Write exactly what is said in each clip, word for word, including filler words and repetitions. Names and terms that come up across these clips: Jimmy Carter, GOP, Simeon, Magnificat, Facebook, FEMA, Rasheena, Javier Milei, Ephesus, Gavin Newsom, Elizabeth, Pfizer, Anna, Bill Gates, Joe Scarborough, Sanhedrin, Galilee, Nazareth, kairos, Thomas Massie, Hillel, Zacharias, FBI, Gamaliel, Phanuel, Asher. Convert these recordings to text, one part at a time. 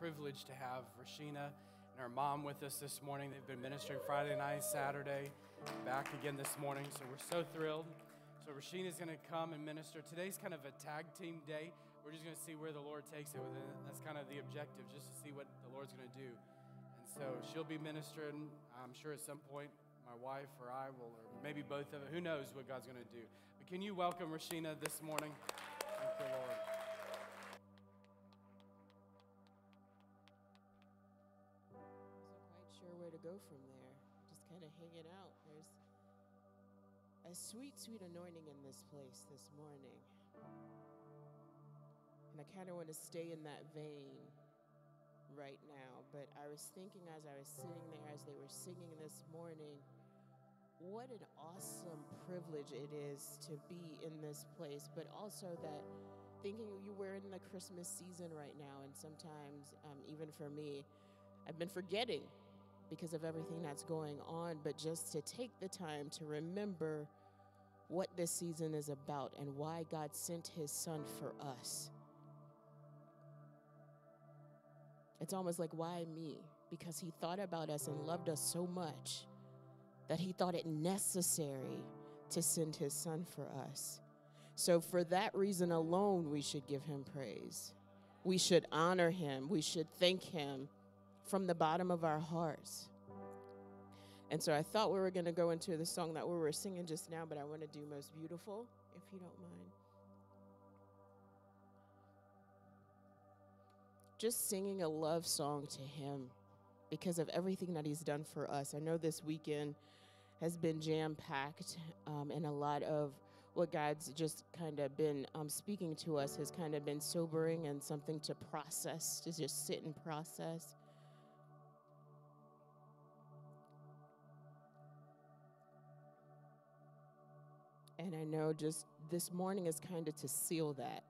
privileged to have Rasheena and our mom with us this morning. They've been ministering Friday night, Saturday, back again this morning, so we're so thrilled. So Rasheena's going to come and minister. Today's kind of a tag team day. We're just going to see where the Lord takes it. That's kind of the objective, just to see what the Lord's going to do. And so she'll be ministering. I'm sure at some point my wife or I will, or maybe both of us, who knows what God's going to do. But can you welcome Rasheena this morning? Thank you, Lord. Go from there, just kind of hanging out. There's a sweet, sweet anointing in this place this morning, and I kind of want to stay in that vein right now, but I was thinking as I was sitting there, as they were singing this morning, what an awesome privilege it is to be in this place, but also that thinking you were in the Christmas season right now, and sometimes, um, even for me, I've been forgetting because of everything that's going on, but just to take the time to remember what this season is about and why God sent his son for us. It's almost like, why me? Because he thought about us and loved us so much that he thought it necessary to send his son for us. So for that reason alone, we should give him praise. We should honor him. We should thank him from the bottom of our hearts. And so I thought we were going to go into the song that we were singing just now, but I want to do Most Beautiful, if you don't mind. Just singing a love song to him because of everything that he's done for us. I know this weekend has been jam-packed, um, and a lot of what God's just kind of been um, speaking to us has kind of been sobering and something to process, to just sit and process. And I know just this morning is kind of to seal that.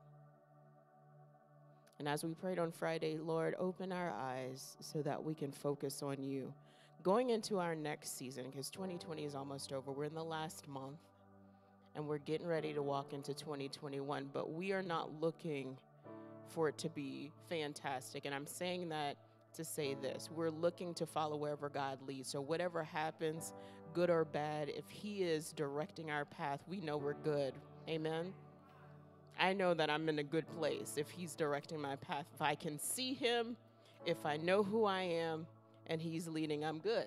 And as we prayed on Friday, Lord, open our eyes so that we can focus on you. Going into our next season, because twenty twenty is almost over. We're in the last month, and we're getting ready to walk into twenty twenty-one. But we are not looking for it to be fantastic. And I'm saying that to say this. We're looking to follow wherever God leads. So whatever happens, good or bad, if he is directing our path, we know we're good. Amen? I know that I'm in a good place if he's directing my path. If I can see him, if I know who I am, and he's leading, I'm good.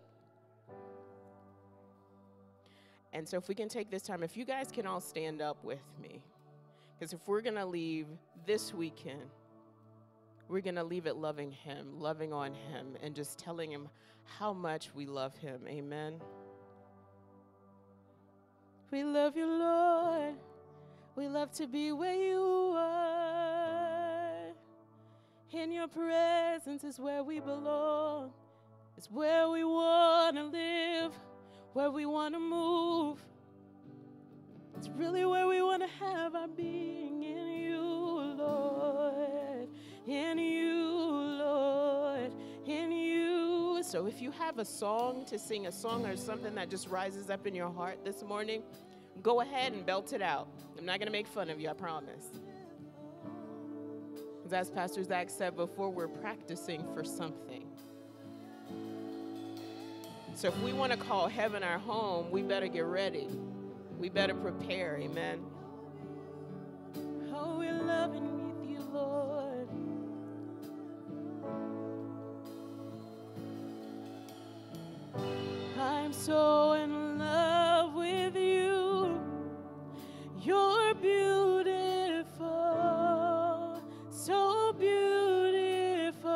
And so if we can take this time, if you guys can all stand up with me, because if we're going to leave this weekend, we're going to leave it loving him, loving on him, and just telling him how much we love him. Amen? We love you, Lord. We love to be where you are. In your presence is where we belong. It's where we want to live, where we want to move. It's really where we want to have our being, in you, Lord. In you, Lord. In you. So if you have a song to sing, a song or something that just rises up in your heart this morning, go ahead and belt it out. I'm not going to make fun of you, I promise. Because as Pastor Zach said before, we're practicing for something. So if we want to call heaven our home, we better get ready. We better prepare, amen. Oh, we're loving with you, Lord. I'm so in love with you. You're beautiful, so beautiful.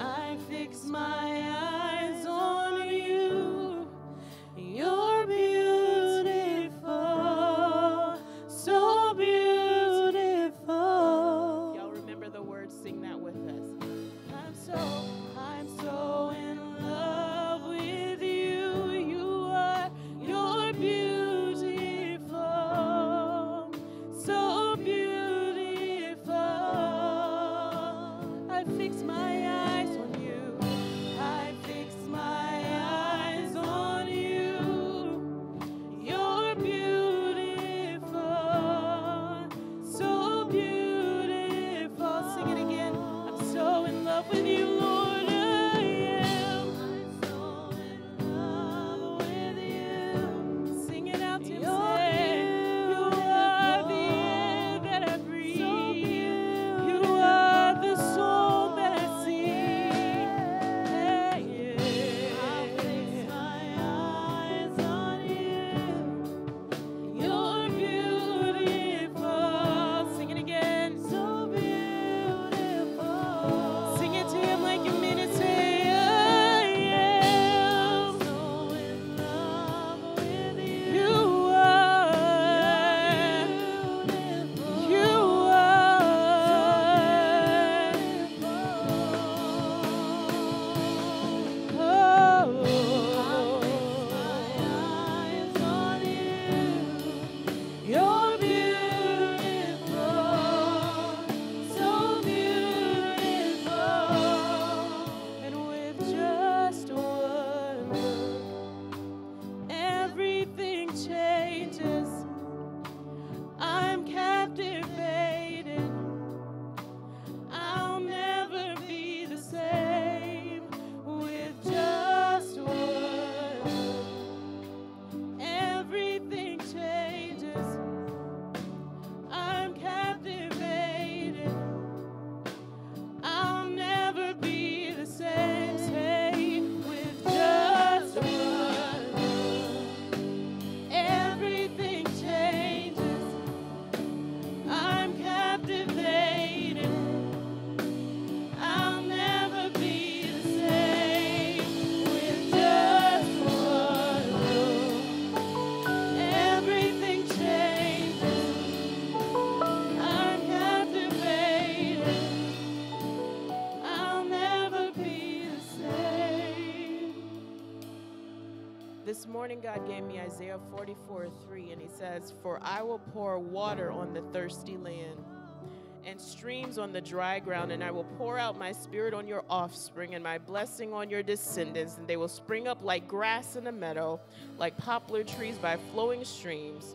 I fix my eyes on you. You're beautiful, so beautiful. Y'all remember the words, sing that with us. So, I'm so morning, God gave me Isaiah forty-four three, and he says, "For I will pour water on the thirsty land and streams on the dry ground, and I will pour out my spirit on your offspring and my blessing on your descendants, and they will spring up like grass in the meadow, like poplar trees by flowing streams.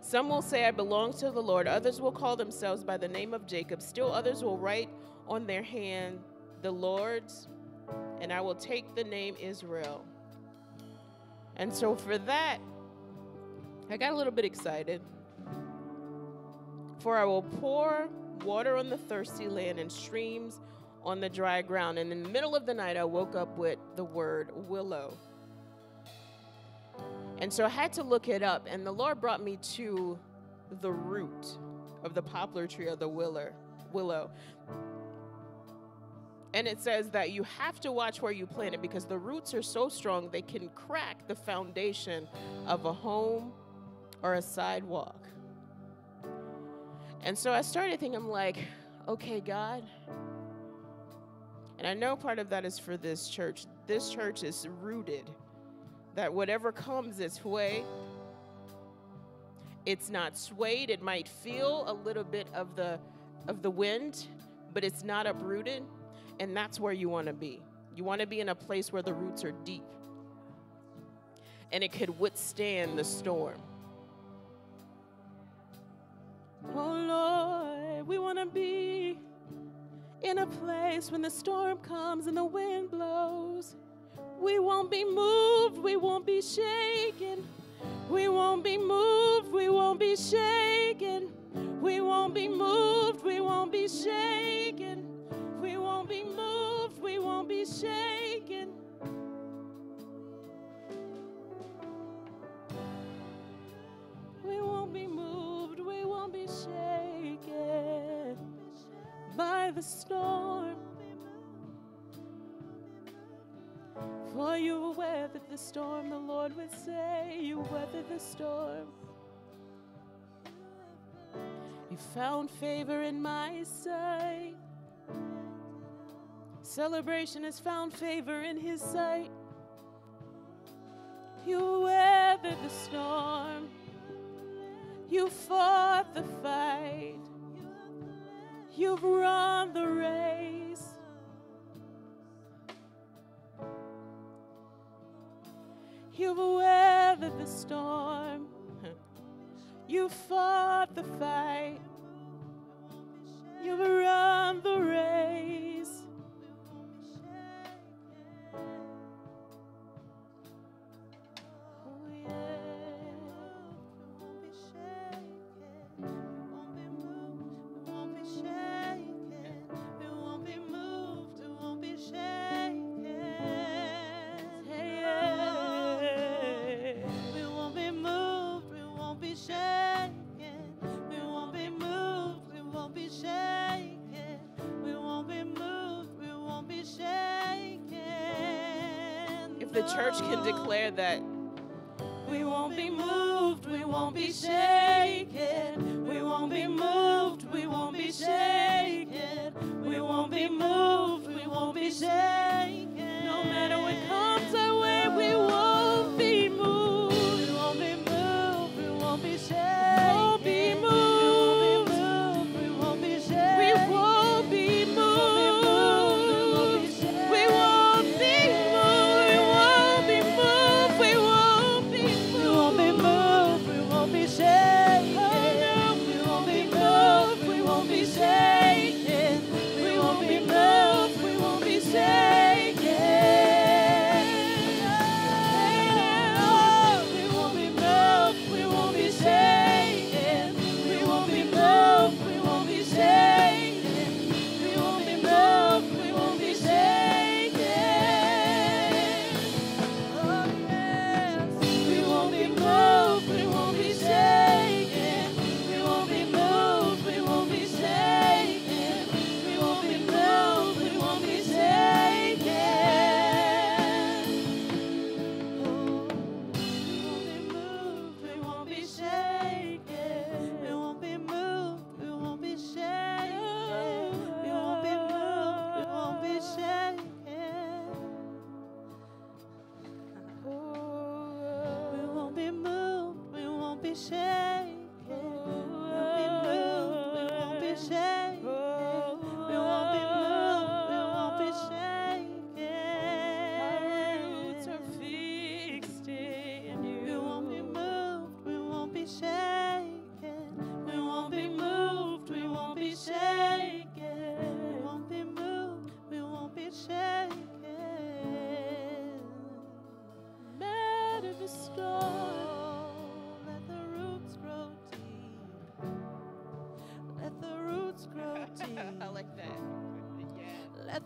Some will say, I belong to the Lord. Others will call themselves by the name of Jacob. Still others will write on their hand, the Lord's, and I will take the name Israel." And so for that, I got a little bit excited. "For I will pour water on the thirsty land and streams on the dry ground." And in the middle of the night, I woke up with the word willow. And so I had to look it up, and the Lord brought me to the root of the poplar tree or the willow. And it says that you have to watch where you plant it, because the roots are so strong they can crack the foundation of a home or a sidewalk. And so I started thinking, I'm like, okay, God. And I know part of that is for this church. This church is rooted. That whatever comes its way, it's not swayed. It might feel a little bit of the, of the wind, but it's not uprooted. And that's where you want to be. You want to be in a place where the roots are deep, and it could withstand the storm. Oh, Lord, we want to be in a place when the storm comes and the wind blows. We won't be moved, we won't be shaken. We won't be moved, we won't be shaken. We won't be moved, we won't be shaken. We won't be moved, we won't be shaken. We won't be moved, we won't be shaken by the storm. For you weathered the storm, the Lord would say, you weathered the storm. You found favor in my sight. Celebration has found favor in his sight. You weathered the storm. You fought the fight. You've run the race. You've weathered the storm. You fought the fight. You've run the race. Church can declare that we won't be moved, we won't be shaken, we won't be moved, we won't be shaken, we won't be moved, we won't be shaken, no matter what comes our way, we won't be moved, we won't be moved, we won't be shaken, won't be moved. We won't be moved.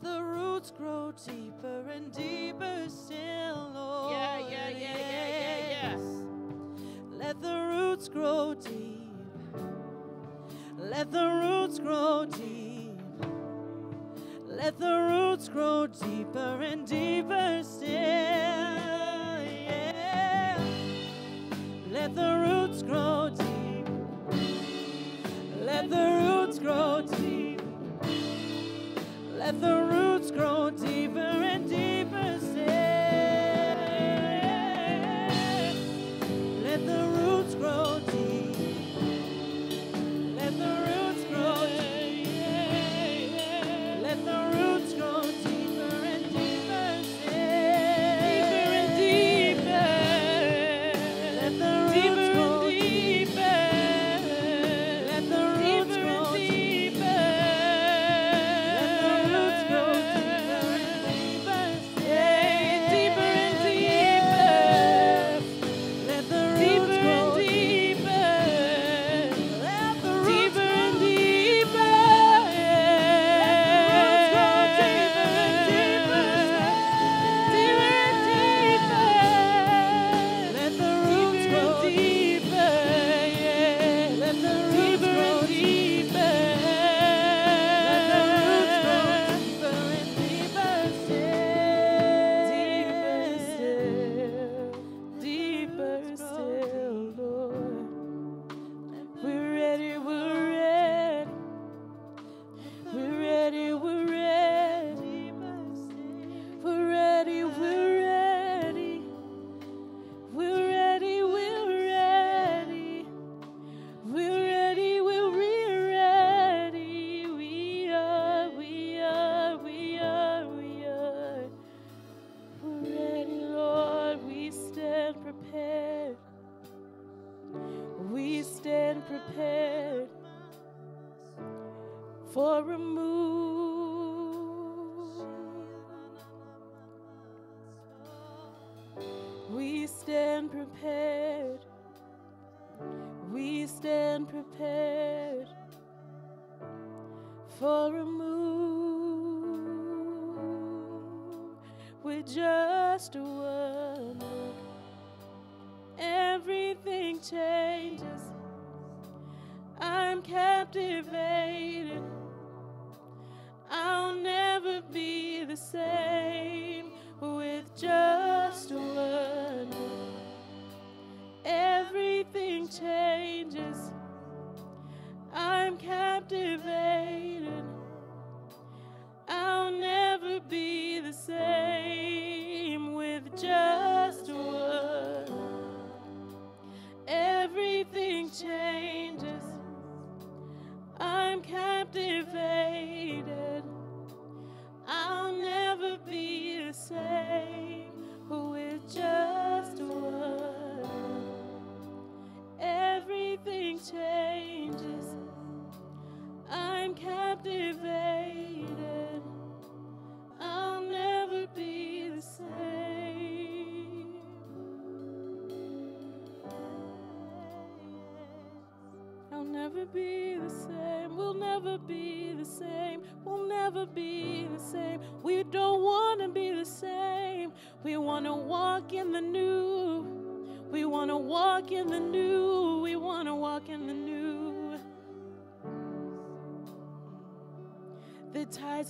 let the roots grow deeper and deeper still, Lord. Yeah, yeah, yeah, yes. yeah, yeah, yeah, yeah. Let the roots grow deep. Let the roots grow deep. Let the roots grow deeper and deeper still, yeah. Let the roots grow deep. Let the roots grow deep. Let the roots grow deeper and deeper still. Let the roots grow deep. Let the roots grow deep. Let the roots grow deeper and deeper still. Deeper and deeper. Let the roots grow deeper. Let the roots grow deeper.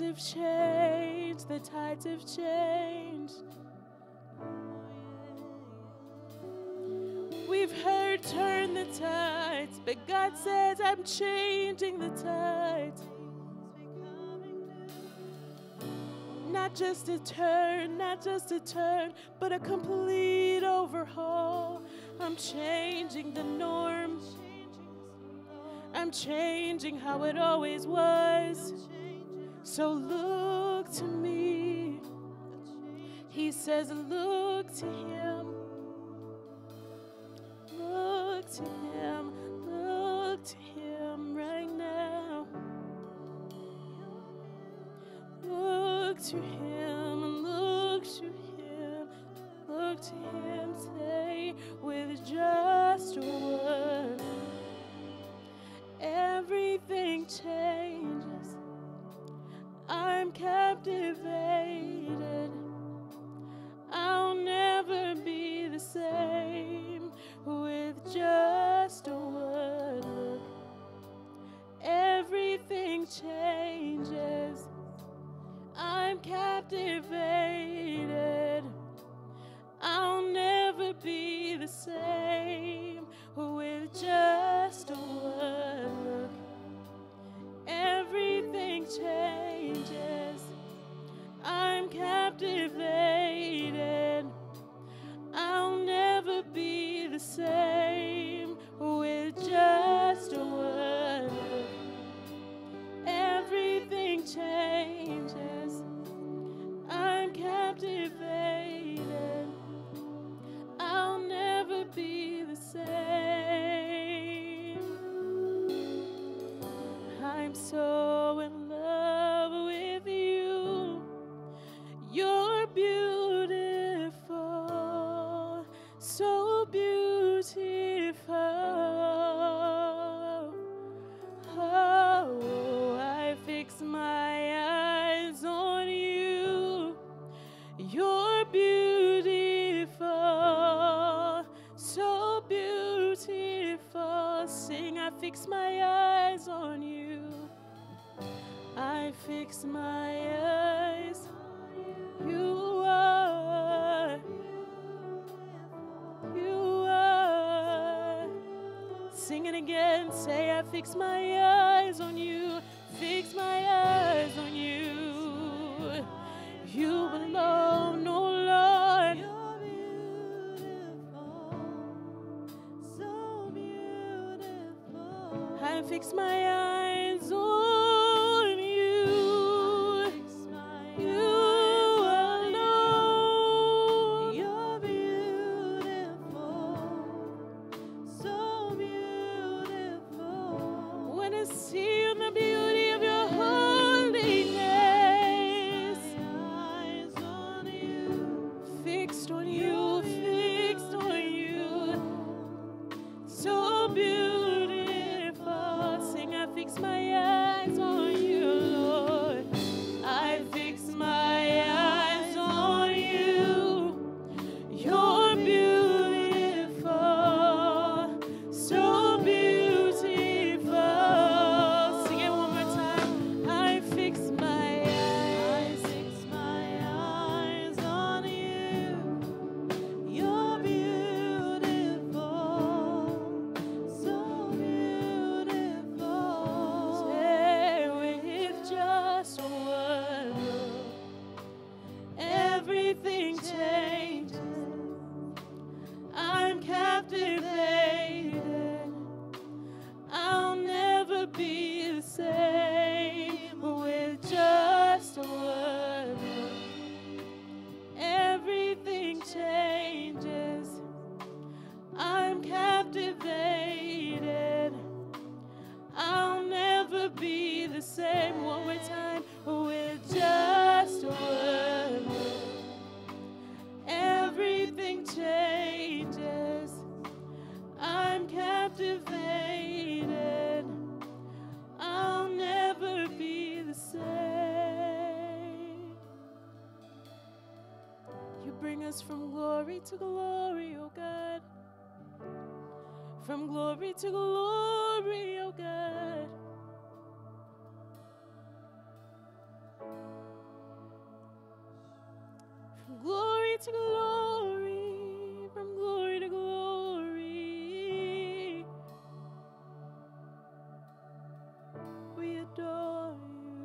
Have changed, the tides have changed. We've heard turn the tides, but God says I'm changing the tides. Not just a turn, not just a turn, but a complete overhaul. I'm changing the norm. I'm changing how it always was. So look to me. He says, look to him. Look to him. Look to him right now. Look to him. Look to him. Look to him. Say with just one. Everything changes. I I'm captivated. I'll never be the same with just a word. Look, everything changes. I'm captivated. I'll never be the same with just a word. Look, everything changes. I'm captivated. I'll never be the same with just a word. Everything changes. I'm captivated. I'll never be the same. I'm so in love with you. You're beautiful, so beautiful. Oh, I fix my eyes on you. You're beautiful, so beautiful. Sing, I fix my eyes on you. I fix my eyes on you. You are, you are. Sing it again, say I fix my eyes on you, fix my eyes on you. You alone, oh Lord. You're beautiful, so beautiful. I fix my eyes on you. From glory to glory, oh God. From glory to glory, oh God. From glory to glory, from glory to glory. We adore you.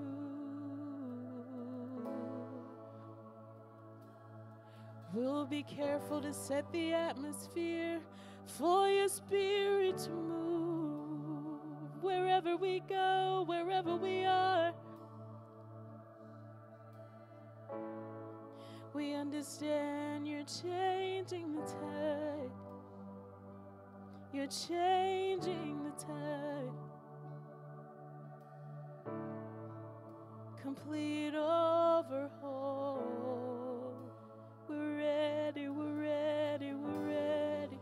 We'll be careful to set the atmosphere for your spirit to move. Wherever we go, wherever we are, we understand you're changing the tide. You're changing the tide. Complete overhaul. We're ready, we're ready, we're ready.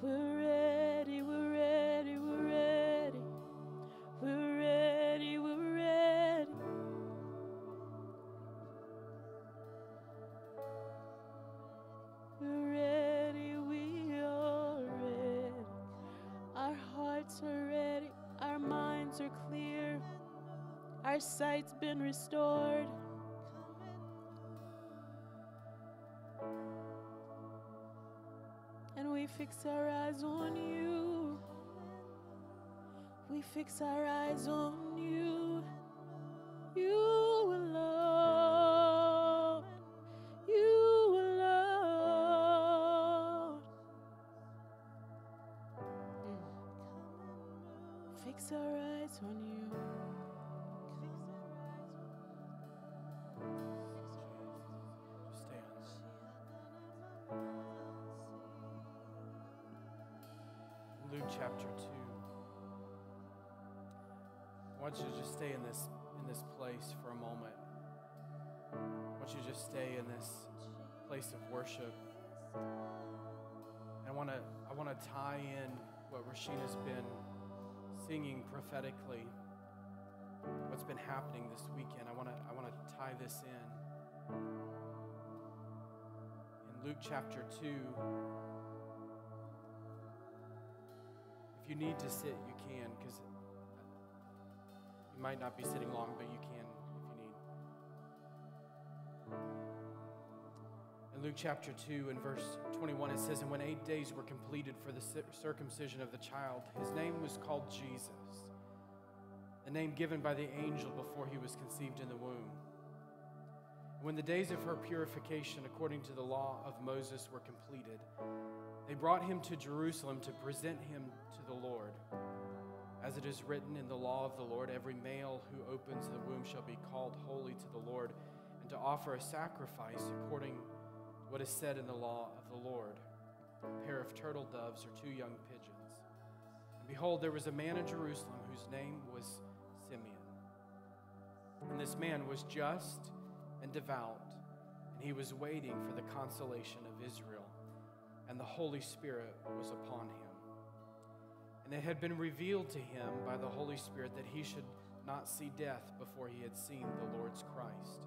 We're ready, we're ready, we're ready. We're ready, we're ready. our sight's been restored. And we fix our eyes on you. We fix our eyes on you. You alone. You alone. Mm. Fix our eyes on you. Chapter two. I want you to just stay in this in this place for a moment. I want you to just stay in this place of worship. And I want to I want to tie in what Rasheena's been singing prophetically, what's been happening this weekend. I want to I want to tie this in. In Luke chapter two. If you need to sit, you can, because you might not be sitting long, but you can if you need. In Luke chapter two and verse twenty-one, it says, and when eight days were completed for the circumcision of the child, his name was called Jesus, the name given by the angel before he was conceived in the womb. When the days of her purification according to the law of Moses were completed, they brought him to Jerusalem to present him to the Lord. As it is written in the law of the Lord, every male who opens the womb shall be called holy to the Lord, and to offer a sacrifice according to what is said in the law of the Lord, a pair of turtle doves or two young pigeons. And behold, there was a man in Jerusalem whose name was Simeon. And this man was just and devout, and he was waiting for the consolation of Israel. And the Holy Spirit was upon him. And it had been revealed to him by the Holy Spirit that he should not see death before he had seen the Lord's Christ.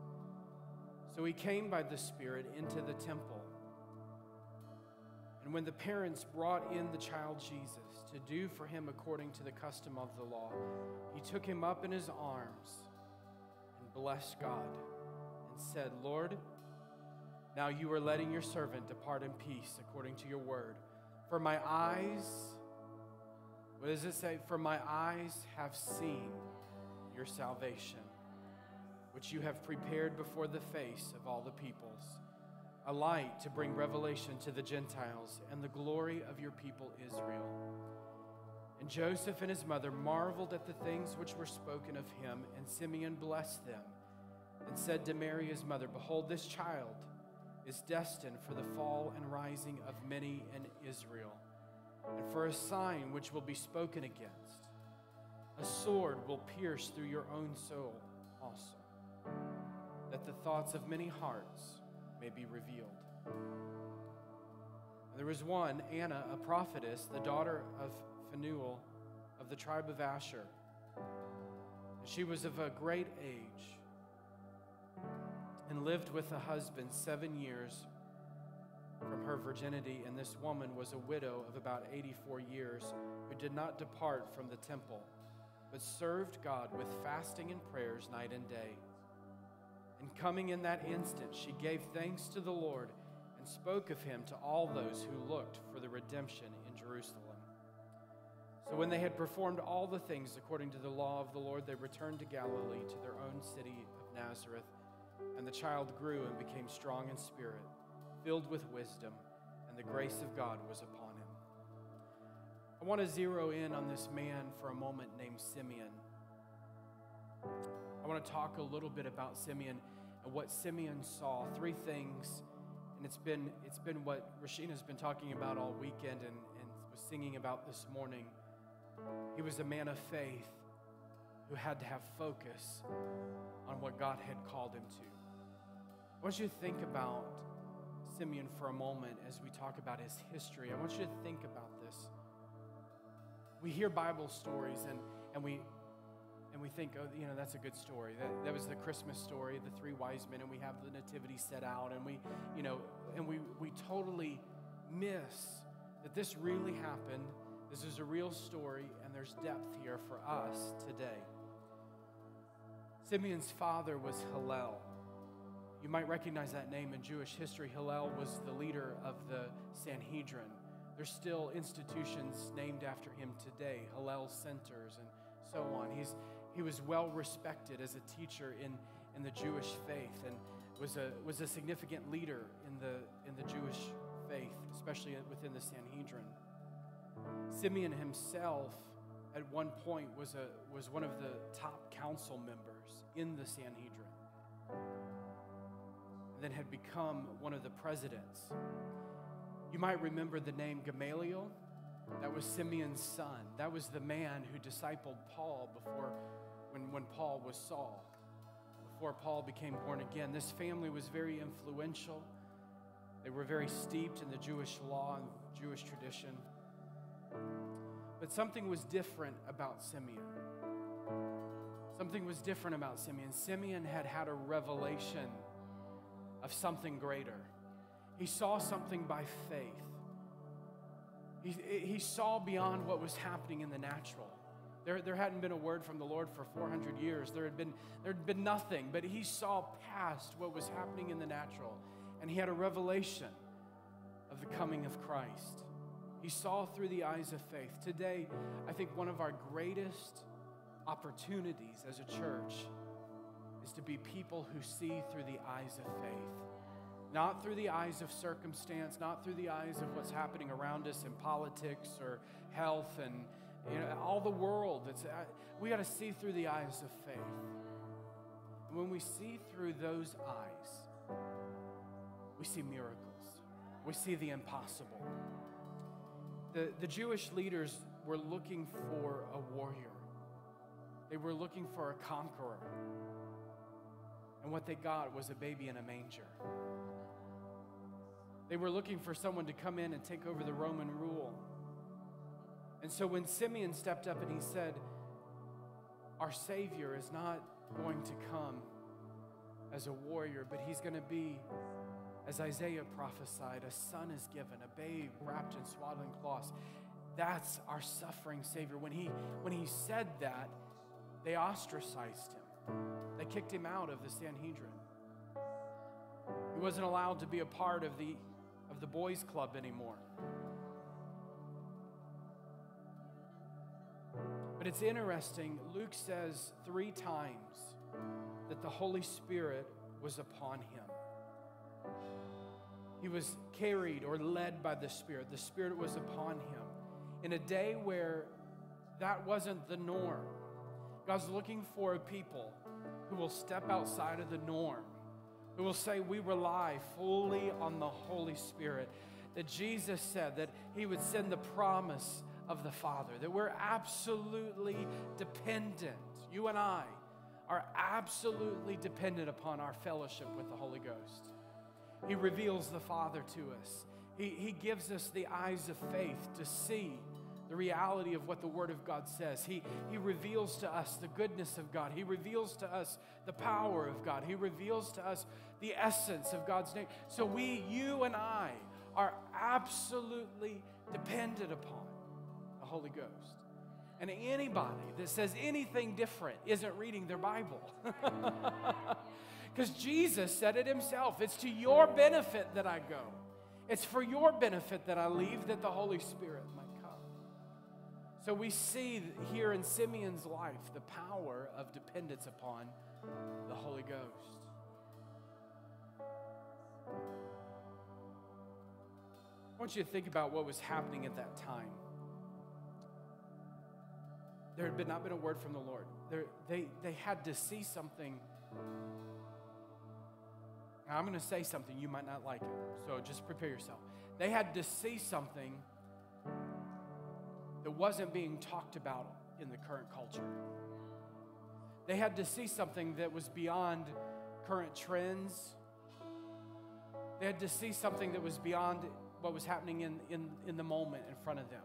So he came by the Spirit into the temple. And when the parents brought in the child Jesus to do for him according to the custom of the law, he took him up in his arms and blessed God and said, Lord, now you are letting your servant depart in peace according to your word. For my eyes, what does it say? For my eyes have seen your salvation, which you have prepared before the face of all the peoples, a light to bring revelation to the Gentiles and the glory of your people Israel. And Joseph and his mother marveled at the things which were spoken of him, and Simeon blessed them and said to Mary his mother, behold, this child is destined for the fall and rising of many in Israel, and for a sign which will be spoken against. A sword will pierce through your own soul also, that the thoughts of many hearts may be revealed. And there was one, Anna, a prophetess, the daughter of Phanuel, of the tribe of Asher. And she was of a great age, and lived with a husband seven years from her virginity, and this woman was a widow of about eighty-four years, who did not depart from the temple, but served God with fasting and prayers night and day. And coming in that instant, she gave thanks to the Lord and spoke of him to all those who looked for the redemption in Jerusalem. So when they had performed all the things according to the law of the Lord, they returned to Galilee, to their own city of Nazareth. And the child grew and became strong in spirit, filled with wisdom, and the grace of God was upon him. I want to zero in on this man for a moment named Simeon. I want to talk a little bit about Simeon and what Simeon saw. Three things, and it's been, it's been what Rasheena's been talking about all weekend and, and was singing about this morning. He was a man of faith who had to have focus on what God had called him to. I want you to think about Simeon for a moment as we talk about his history. I want you to think about this. We hear Bible stories and, and, we, and we think, oh, you know, that's a good story. That, that was the Christmas story, the three wise men, and we have the nativity set out, and we, you know, and we, we totally miss that this really happened. This is a real story, and there's depth here for us today. Simeon's father was Hillel. You might recognize that name in Jewish history. Hillel was the leader of the Sanhedrin. There's still institutions named after him today, Hillel centers and so on. He's, he was well respected as a teacher in, in the Jewish faith, and was a, was a significant leader in the, in the Jewish faith, especially within the Sanhedrin. Simeon himself at one point was, a, was one of the top council members in the Sanhedrin, and then had become one of the presidents. You might remember the name Gamaliel. That was Simeon's son. That was the man who discipled Paul before, when, when Paul was Saul, before Paul became born again. This family was very influential. They were very steeped in the Jewish law and Jewish tradition. But something was different about Simeon. Something was different about Simeon. Simeon had had a revelation of something greater. He saw something by faith. He, he saw beyond what was happening in the natural. There, there hadn't been a word from the Lord for four hundred years. There had been, there had been nothing, but he saw past what was happening in the natural, and he had a revelation of the coming of Christ. He saw through the eyes of faith. Today, I think one of our greatest opportunities as a church is to be people who see through the eyes of faith. Not through the eyes of circumstance, not through the eyes of what's happening around us in politics or health and, you know, all the world. It's, we got to see through the eyes of faith. And when we see through those eyes, we see miracles. We see the impossible. The, the Jewish leaders were looking for a warrior. They were looking for a conqueror. And what they got was a baby in a manger. They were looking for someone to come in and take over the Roman rule. And so when Simeon stepped up and he said, our Savior is not going to come as a warrior, but he's going to be, as Isaiah prophesied, a son is given, a babe wrapped in swaddling cloths. That's our suffering Savior. When he, when he said that, they ostracized him. They kicked him out of the Sanhedrin. He wasn't allowed to be a part of the, of the boys' club anymore. But it's interesting, Luke says three times that the Holy Spirit was upon him. He was carried or led by the Spirit. The Spirit was upon him. In a day where that wasn't the norm, God's looking for a people who will step outside of the norm, who will say we rely fully on the Holy Spirit, that Jesus said that he would send the promise of the Father, that we're absolutely dependent. You and I are absolutely dependent upon our fellowship with the Holy Ghost. He reveals the Father to us. He, he gives us the eyes of faith to see the reality of what the Word of God says. He, he reveals to us the goodness of God. He reveals to us the power of God. He reveals to us the essence of God's name. So we, you and I, are absolutely dependent upon the Holy Ghost. And anybody that says anything different isn't reading their Bible. Because Jesus said it himself. It's to your benefit that I go. It's for your benefit that I leave, that the Holy Spirit might. So we see here in Simeon's life the power of dependence upon the Holy Ghost. I want you to think about what was happening at that time. There had been, not been a word from the Lord. There, they, they had to see something. Now, I'm going to say something. You might not like it, so just prepare yourself. They had to see something that wasn't being talked about in the current culture. They had to see something that was beyond current trends. They had to see something that was beyond what was happening in, in, in the moment in front of them.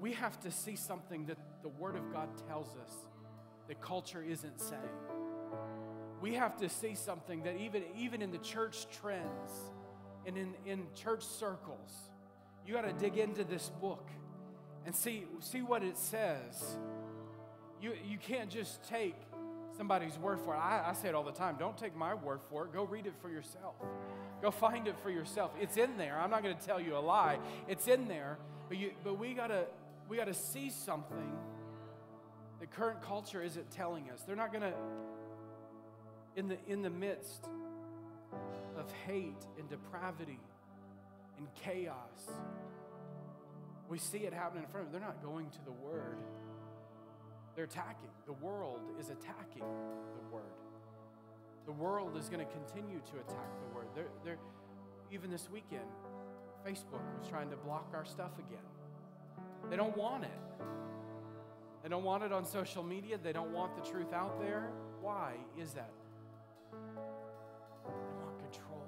We have to see something that the Word of God tells us that culture isn't saying. We have to see something that even, even in the church trends and in, in church circles, you got to dig into this book and see, see what it says. You, you can't just take somebody's word for it. I, I say it all the time. Don't take my word for it. Go read it for yourself. Go find it for yourself. It's in there. I'm not going to tell you a lie. It's in there. But you, but we gotta we gotta see something the current culture isn't telling us. They're not gonna in the in the midst of hate and depravity and chaos. We see it happening in front of them. They're not going to the Word. They're attacking. The world is attacking the Word. The world is going to continue to attack the Word. They're, they're, even this weekend, Facebook was trying to block our stuff again. They don't want it. They don't want it on social media. They don't want the truth out there. Why is that? They want control.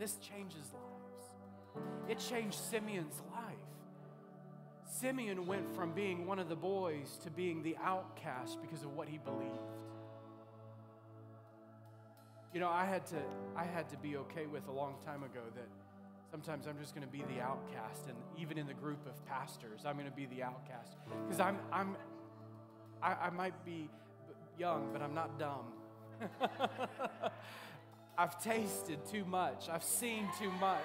This changes lives. It changed Simeon's life. Simeon went from being one of the boys to being the outcast because of what he believed. You know, I had to, I had to be okay with a long time ago that sometimes I'm just going to be the outcast, and even in the group of pastors, I'm going to be the outcast because I'm, I'm, I, I might be young, but I'm not dumb. I've tasted too much. I've seen too much.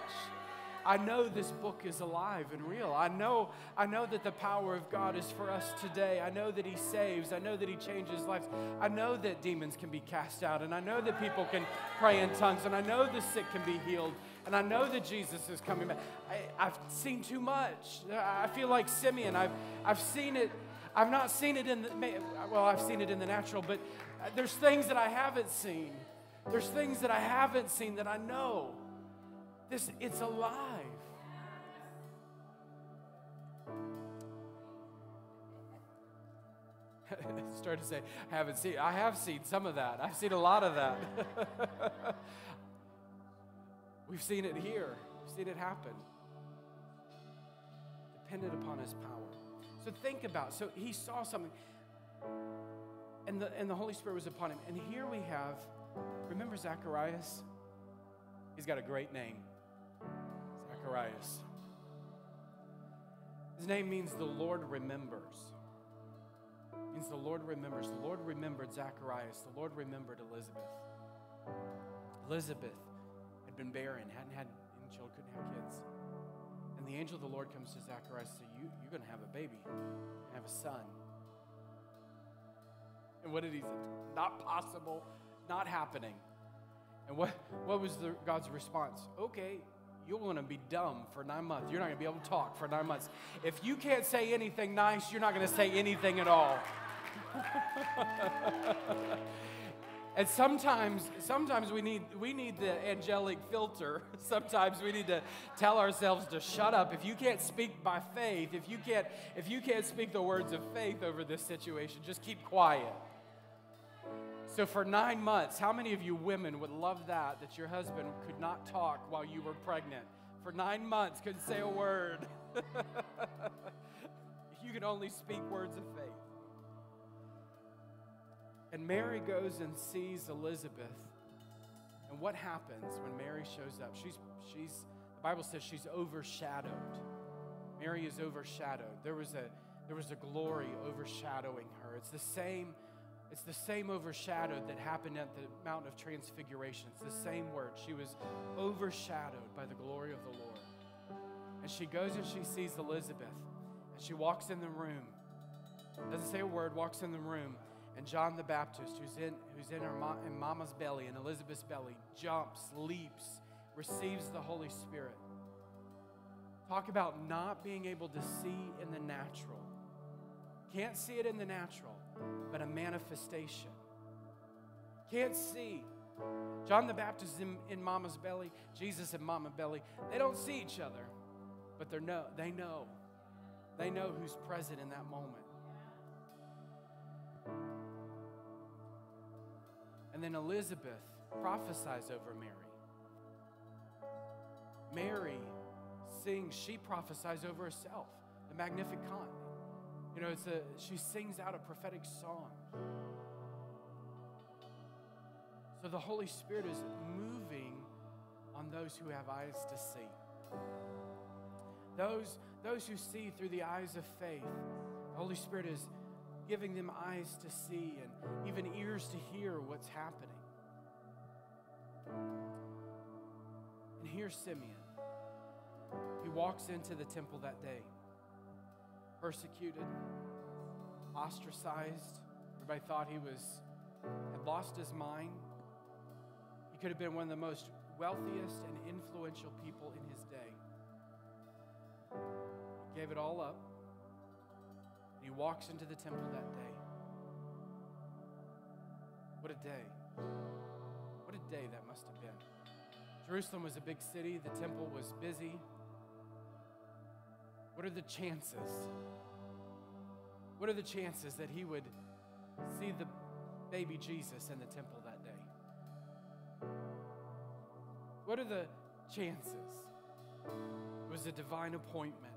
I know this book is alive and real. I know, I know that the power of God is for us today. I know that He saves. I know that He changes lives. I know that demons can be cast out, and I know that people can pray in tongues, and I know the sick can be healed, and I know that Jesus is coming back. I, I've seen too much. I feel like Simeon. I've, I've seen it. I've not seen it in the, well, I've seen it in the natural, but there's things that I haven't seen. There's things that I haven't seen that I know. This, it's alive. I started to say, I haven't seen, I have seen some of that. I've seen a lot of that. We've seen it here. We've seen it happen. Dependent upon His power. So think about, so he saw something, and the, and the Holy Spirit was upon him. And here we have, remember Zacharias? He's got a great name, Zacharias. His name means the Lord remembers. It means the Lord remembers. The Lord remembered Zacharias. The Lord remembered Elizabeth. Elizabeth had been barren, hadn't had any children, couldn't have kids. And the angel of the Lord comes to Zacharias and says, you, you're going to have a baby, you're going to have a son. And what did he say? Not possible, not happening. And what, what was the, God's response? Okay, you're going to be dumb for nine months. You're not going to be able to talk for nine months. If you can't say anything nice, you're not going to say anything at all. And sometimes, sometimes we need, we need the angelic filter. Sometimes we need to tell ourselves to shut up. If you can't speak by faith, if you can't, if you can't speak the words of faith over this situation, just keep quiet. So for nine months, how many of you women would love that, that your husband could not talk while you were pregnant? For nine months, couldn't say a word. You could only speak words of faith. And Mary goes and sees Elizabeth. And what happens when Mary shows up? She's, she's, the Bible says she's overshadowed. Mary is overshadowed. There was a, there was a glory overshadowing her. It's the same It's the same overshadowed that happened at the Mount of Transfiguration. It's the same word. She was overshadowed by the glory of the Lord. And she goes and she sees Elizabeth. And she walks in the room. Doesn't say a word, walks in the room. And John the Baptist, who's in, who's in her mom, in mama's belly, in Elizabeth's belly, jumps, leaps, receives the Holy Spirit. Talk about not being able to see in the natural. Can't see it in the natural, but a manifestation. Can't see. John the Baptist in, in mama's belly, Jesus in mama's belly. They don't see each other, but they know. They know. They know who's present in that moment. And then Elizabeth prophesies over Mary. Mary sings, she prophesies over herself, the Magnificat. You know, it's a, she sings out a prophetic song. So the Holy Spirit is moving on those who have eyes to see. Those, those who see through the eyes of faith, the Holy Spirit is giving them eyes to see and even ears to hear what's happening. And here's Simeon. He walks into the temple that day, persecuted, ostracized. Everybody thought he was, had lost his mind. He could have been one of the most wealthiest and influential people in his day. He gave it all up, and he walks into the temple that day. What a day. What a day that must have been. Jerusalem was a big city. The temple was busy. What are the chances? What are the chances that he would see the baby Jesus in the temple that day? What are the chances? It was a divine appointment.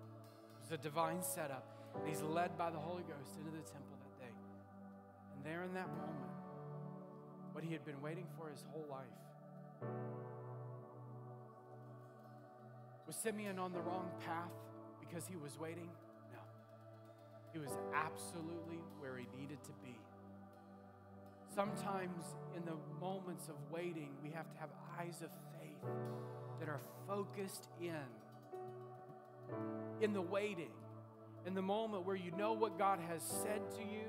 It was a divine setup. And he's led by the Holy Ghost into the temple that day. And there in that moment, what he had been waiting for his whole life. Was Simeon on the wrong path because he was waiting? No. He was absolutely where he needed to be. Sometimes in the moments of waiting, we have to have eyes of faith that are focused in. In the waiting, in the moment where you know what God has said to you,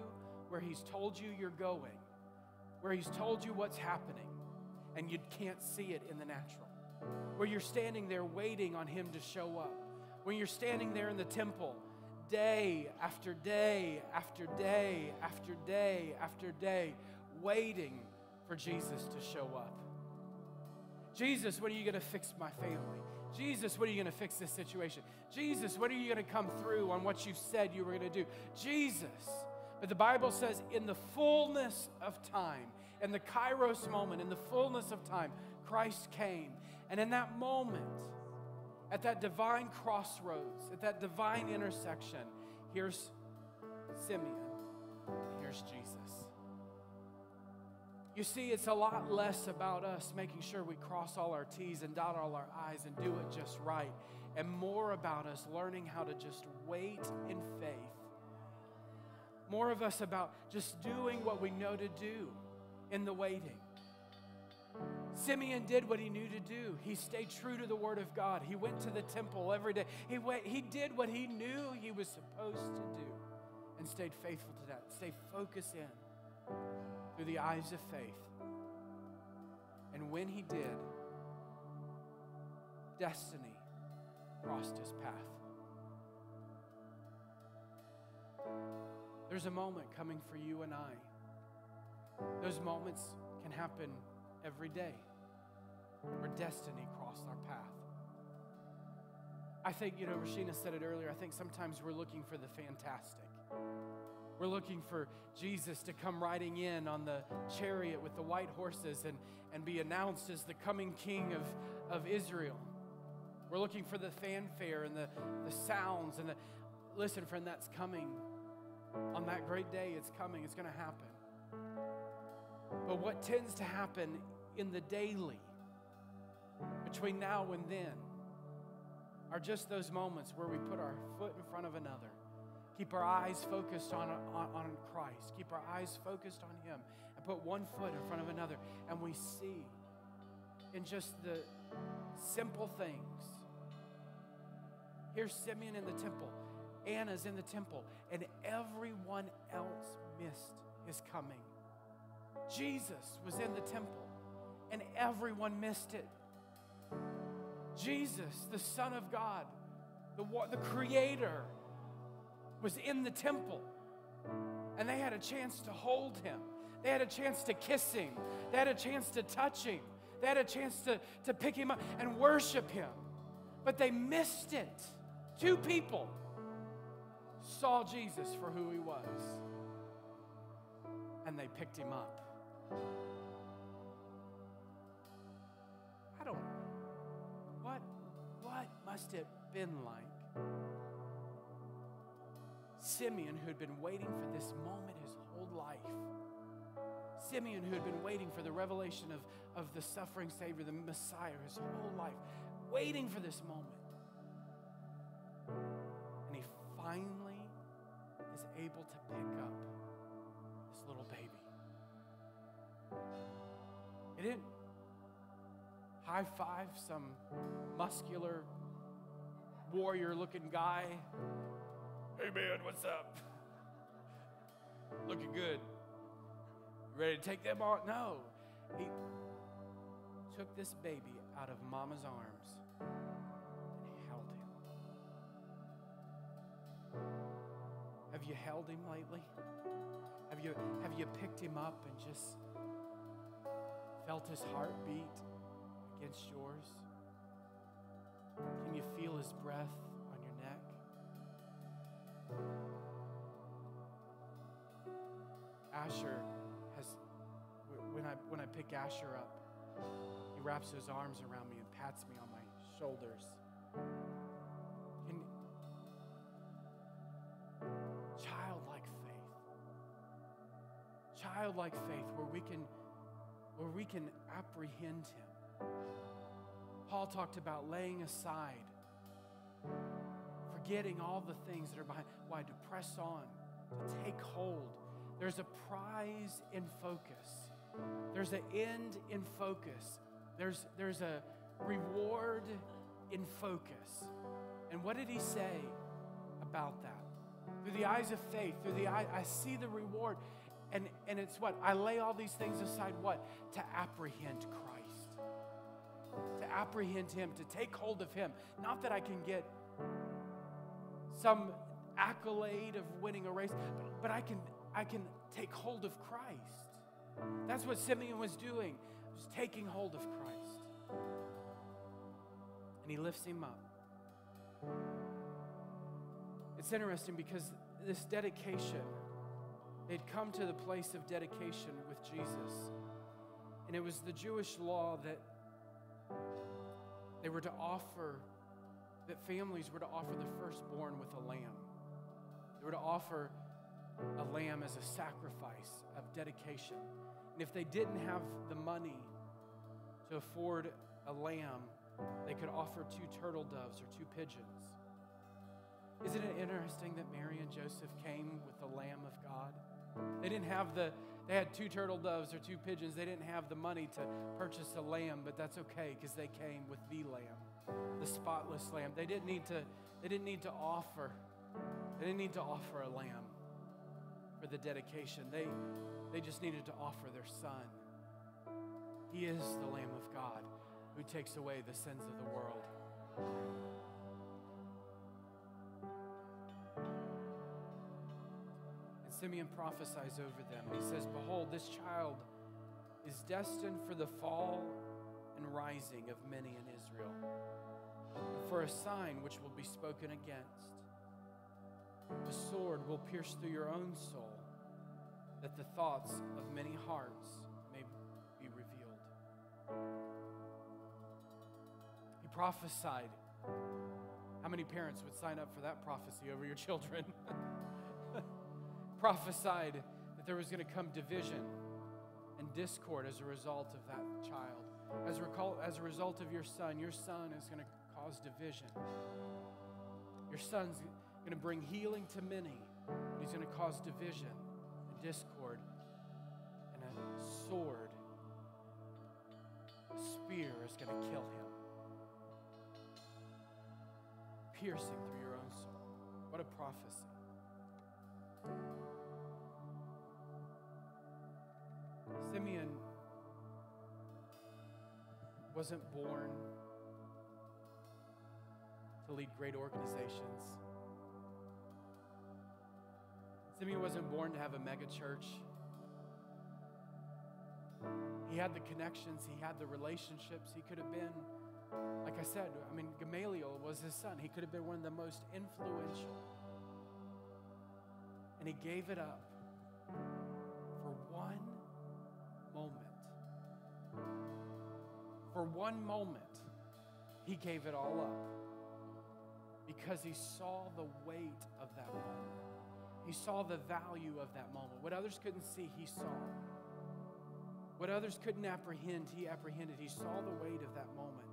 where he's told you you're going, where he's told you what's happening, and you can't see it in the natural. Where you're standing there waiting on him to show up. When you're standing there in the temple, day after day after day after day after day, waiting for Jesus to show up. Jesus, when are you going to fix my family? Jesus, when are you going to fix this situation? Jesus, when are you going to come through on what you said you were going to do? Jesus. But the Bible says in the fullness of time, in the kairos moment, in the fullness of time, Christ came. And in that moment, at that divine crossroads, at that divine intersection, here's Simeon, and here's Jesus. You see, it's a lot less about us making sure we cross all our T's and dot all our I's and do it just right, and more about us learning how to just wait in faith. More of us about just doing what we know to do in the waiting. Simeon did what he knew to do. He stayed true to the Word of God. He went to the temple every day. He went, he did what he knew he was supposed to do and stayed faithful to that. Stayed focused in through the eyes of faith. And when he did, destiny crossed his path. There's a moment coming for you and I. Those moments can happen every day, where destiny crossed our path. I think, you know, Rasheena said it earlier, I think sometimes we're looking for the fantastic. We're looking for Jesus to come riding in on the chariot with the white horses and, and be announced as the coming king of, of Israel. We're looking for the fanfare and the, the sounds and the, listen, friend, that's coming. On that great day, it's coming, it's gonna happen. But what tends to happen in the daily, between now and then, are just those moments where we put our foot in front of another, keep our eyes focused on, on, on Christ, keep our eyes focused on him, and put one foot in front of another. And we see in just the simple things. Here's Simeon in the temple. Anna's in the temple. And everyone else missed his coming. Jesus was in the temple, and everyone missed it. Jesus, the Son of God, the, the Creator, was in the temple, and they had a chance to hold him. They had a chance to kiss him. They had a chance to touch him. They had a chance to, to pick him up and worship him, but they missed it. Two people saw Jesus for who he was, and they picked him up. I don't know. What, what must it have been like? Simeon, who had been waiting for this moment his whole life. Simeon, who had been waiting for the revelation of, of the suffering Savior, the Messiah, his whole life, waiting for this moment. And he finally is able to pick up It didn't high-five some muscular warrior-looking guy. Hey, man, what's up? Looking good. Ready to take them on? No. He took this baby out of mama's arms and held him. Have you held him lately? Have you, have you picked him up and just felt his heartbeat against yours? Can you feel his breath on your neck? Asher has, when I, when I pick Asher up, he wraps his arms around me and pats me on my shoulders. And childlike faith. Childlike faith where we can, where we can apprehend him. Paul talked about laying aside, forgetting all the things that are behind, why to press on, to take hold. There's a prize in focus. There's an end in focus. There's, there's a reward in focus. And what did he say about that? Through the eyes of faith, through the eye, I see the reward. And, and it's what? I lay all these things aside, what? To apprehend Christ. To apprehend him, to take hold of him. Not that I can get some accolade of winning a race, but, but I can... I can take hold of Christ. That's what Simeon was doing, was taking hold of Christ. And he lifts him up. It's interesting because this dedication, they'd come to the place of dedication with Jesus. And it was the Jewish law that they were to offer, that families were to offer the firstborn with a lamb. They were to offer a lamb as a sacrifice of dedication. And if they didn't have the money to afford a lamb, they could offer two turtle doves or two pigeons. Isn't it interesting that Mary and Joseph came with the Lamb of God? They didn't have the, they had two turtle doves or two pigeons. They didn't have the money to purchase a lamb, but that's okay because they came with the Lamb, the spotless Lamb. They didn't need to, they didn't need to offer, they didn't need to offer a lamb for the dedication. They, they just needed to offer their son. He is the Lamb of God who takes away the sins of the world. And Simeon prophesies over them. He says, behold, this child is destined for the fall and rising of many in Israel, and for a sign which will be spoken against. The sword will pierce through your own soul, that the thoughts of many hearts may be revealed. He prophesied. How many parents would sign up for that prophecy over your children? Prophesied that there was going to come division and discord as a result of that child. As a, as a result of your son, your son is going to cause division. Your son's going to bring healing to many. He's going to cause division and discord, and a sword, a spear is going to kill him, piercing through your own soul. What a prophecy. Simeon wasn't born to lead great organizations. Simeon wasn't born to have a mega church. He had the connections. He had the relationships. He could have been, like I said, I mean, Gamaliel was his son. He could have been one of the most influential. And he gave it up for one moment. For one moment, he gave it all up because he saw the weight of that moment. He saw the value of that moment. What others couldn't see, he saw. What others couldn't apprehend, he apprehended. He saw the weight of that moment.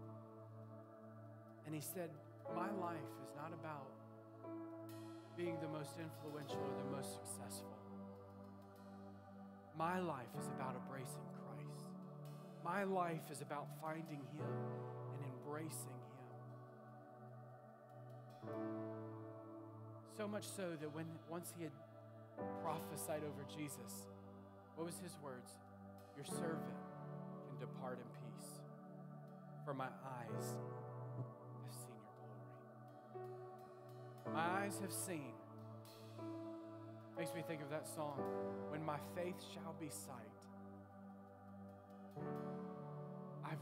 And he said, my life is not about being the most influential or the most successful. My life is about embracing Christ. My life is about finding Him and embracing Him. So much so that when once he had prophesied over Jesus, what was his words? Your servant can depart in peace, for my eyes have seen your glory. My eyes have seen. Makes me think of that song, when my faith shall be sight. I've,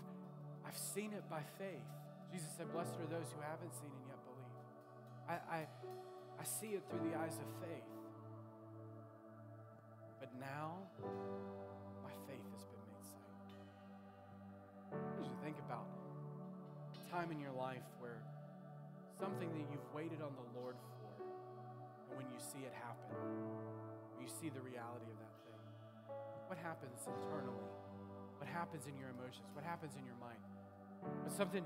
I've seen it by faith. Jesus said, blessed are those who haven't seen and yet believe. I, I, I see it through the eyes of faith. But now, my faith has been made sight. I want you to think about a time in your life where something that you've waited on the Lord for, and when you see it happen, when you see the reality of that thing, what happens internally? What happens in your emotions? What happens in your mind? It's something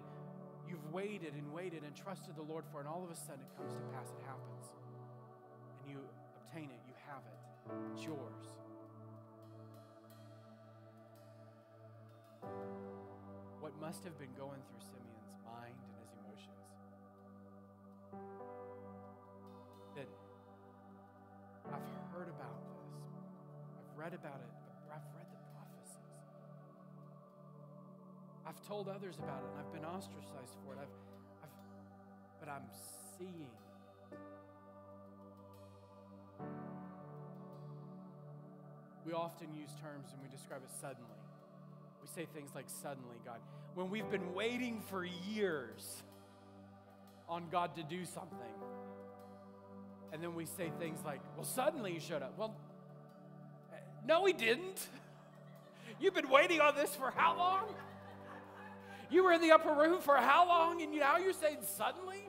you've waited and waited and trusted the Lord for, and all of a sudden it comes to pass, it happens, and you obtain it, you have it, it's yours. What must have been going through Simeon's mind and his emotions, that I've heard about this, I've read about it, I've read the prophecies, I've told others about it, and I've been ostracized for it, I've, I've, but I'm seeing. We often use terms and we describe it suddenly. We say things like, suddenly, God, when we've been waiting for years on God to do something. And then we say things like, well, suddenly he showed up. Well, no, he didn't. You've been waiting on this for how long? You were in the upper room for how long? And now you're saying suddenly?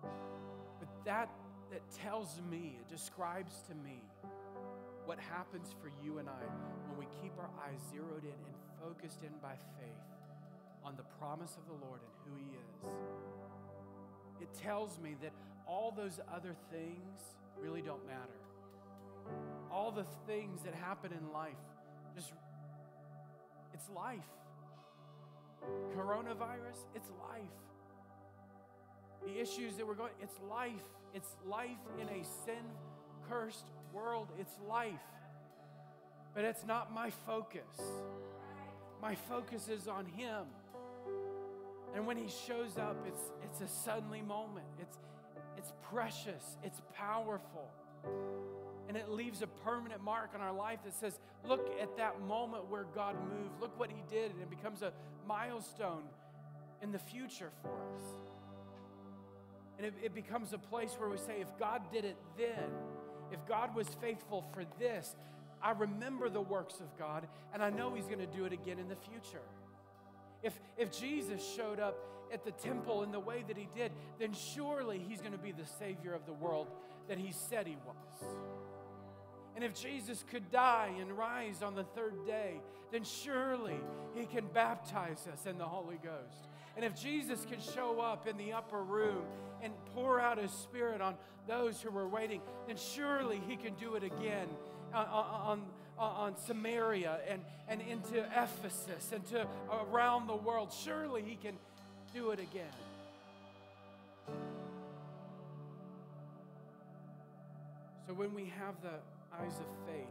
But that, that tells me, it describes to me what happens for you and I when we keep our eyes zeroed in and focused in by faith on the promise of the Lord and who He is. It tells me that all those other things really don't matter. All the things that happen in life, just, it's life. Coronavirus, it's life. The issues that we're going, it's life. It's life in a sin-cursed world, it's life. But it's not my focus. My focus is on Him. And when He shows up, it's, it's a suddenly moment. It's, it's precious. It's powerful. And it leaves a permanent mark on our life that says, look at that moment where God moved. Look what He did. And it becomes a milestone in the future for us. And it, it becomes a place where we say, if God did it then, if God was faithful for this, I remember the works of God, and I know He's going to do it again in the future. If, if Jesus showed up at the temple in the way that He did, then surely He's going to be the Savior of the world that He said He was. And if Jesus could die and rise on the third day, then surely He can baptize us in the Holy Ghost. And if Jesus can show up in the upper room and pour out His Spirit on those who were waiting, then surely He can do it again On, on, on Samaria and, and into Ephesus and to around the world. Surely He can do it again. So when we have the eyes of faith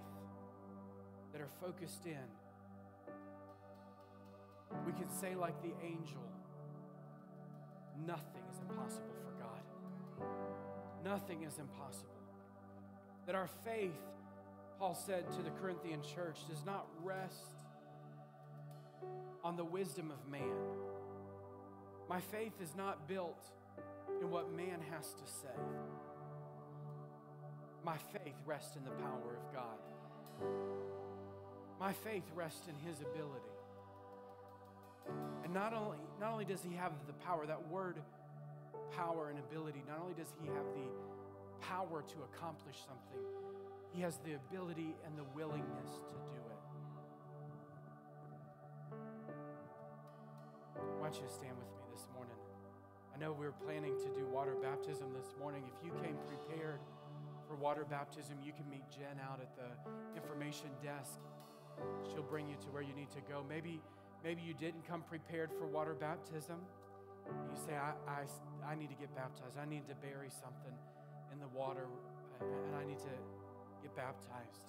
that are focused in, we can say like the angel, nothing is impossible for God. Nothing is impossible. That our faith, Paul said to the Corinthian church, does not rest on the wisdom of man. My faith is not built in what man has to say. My faith rests in the power of God. My faith rests in His ability. And not only, not only does He have the power, that word power and ability, not only does He have the power to accomplish something, He has the ability and the willingness to do it. I want you to stand with me this morning. I know we were planning to do water baptism this morning. If you came prepared for for water baptism, you can meet Jen out at the information desk. She'll bring you to where you need to go. Maybe, maybe you didn't come prepared for water baptism. You say, I, I, I need to get baptized. I need to bury something in the water, and I need to get baptized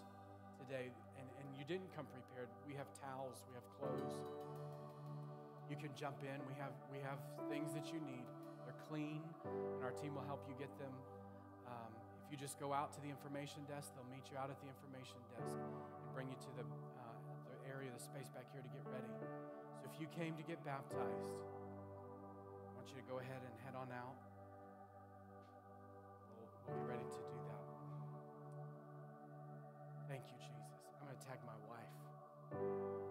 today. And, and you didn't come prepared. We have towels. We have clothes. You can jump in. We have, we have things that you need. They're clean, and our team will help you get them. Um, if you just go out to the information desk, they'll meet you out at the information desk and bring you to the, uh, the area, the space back here to get ready. So if you came to get baptized, I want you to go ahead and head on out. We'll, we'll be ready to do that. Thank you, Jesus. I'm going to tag my wife.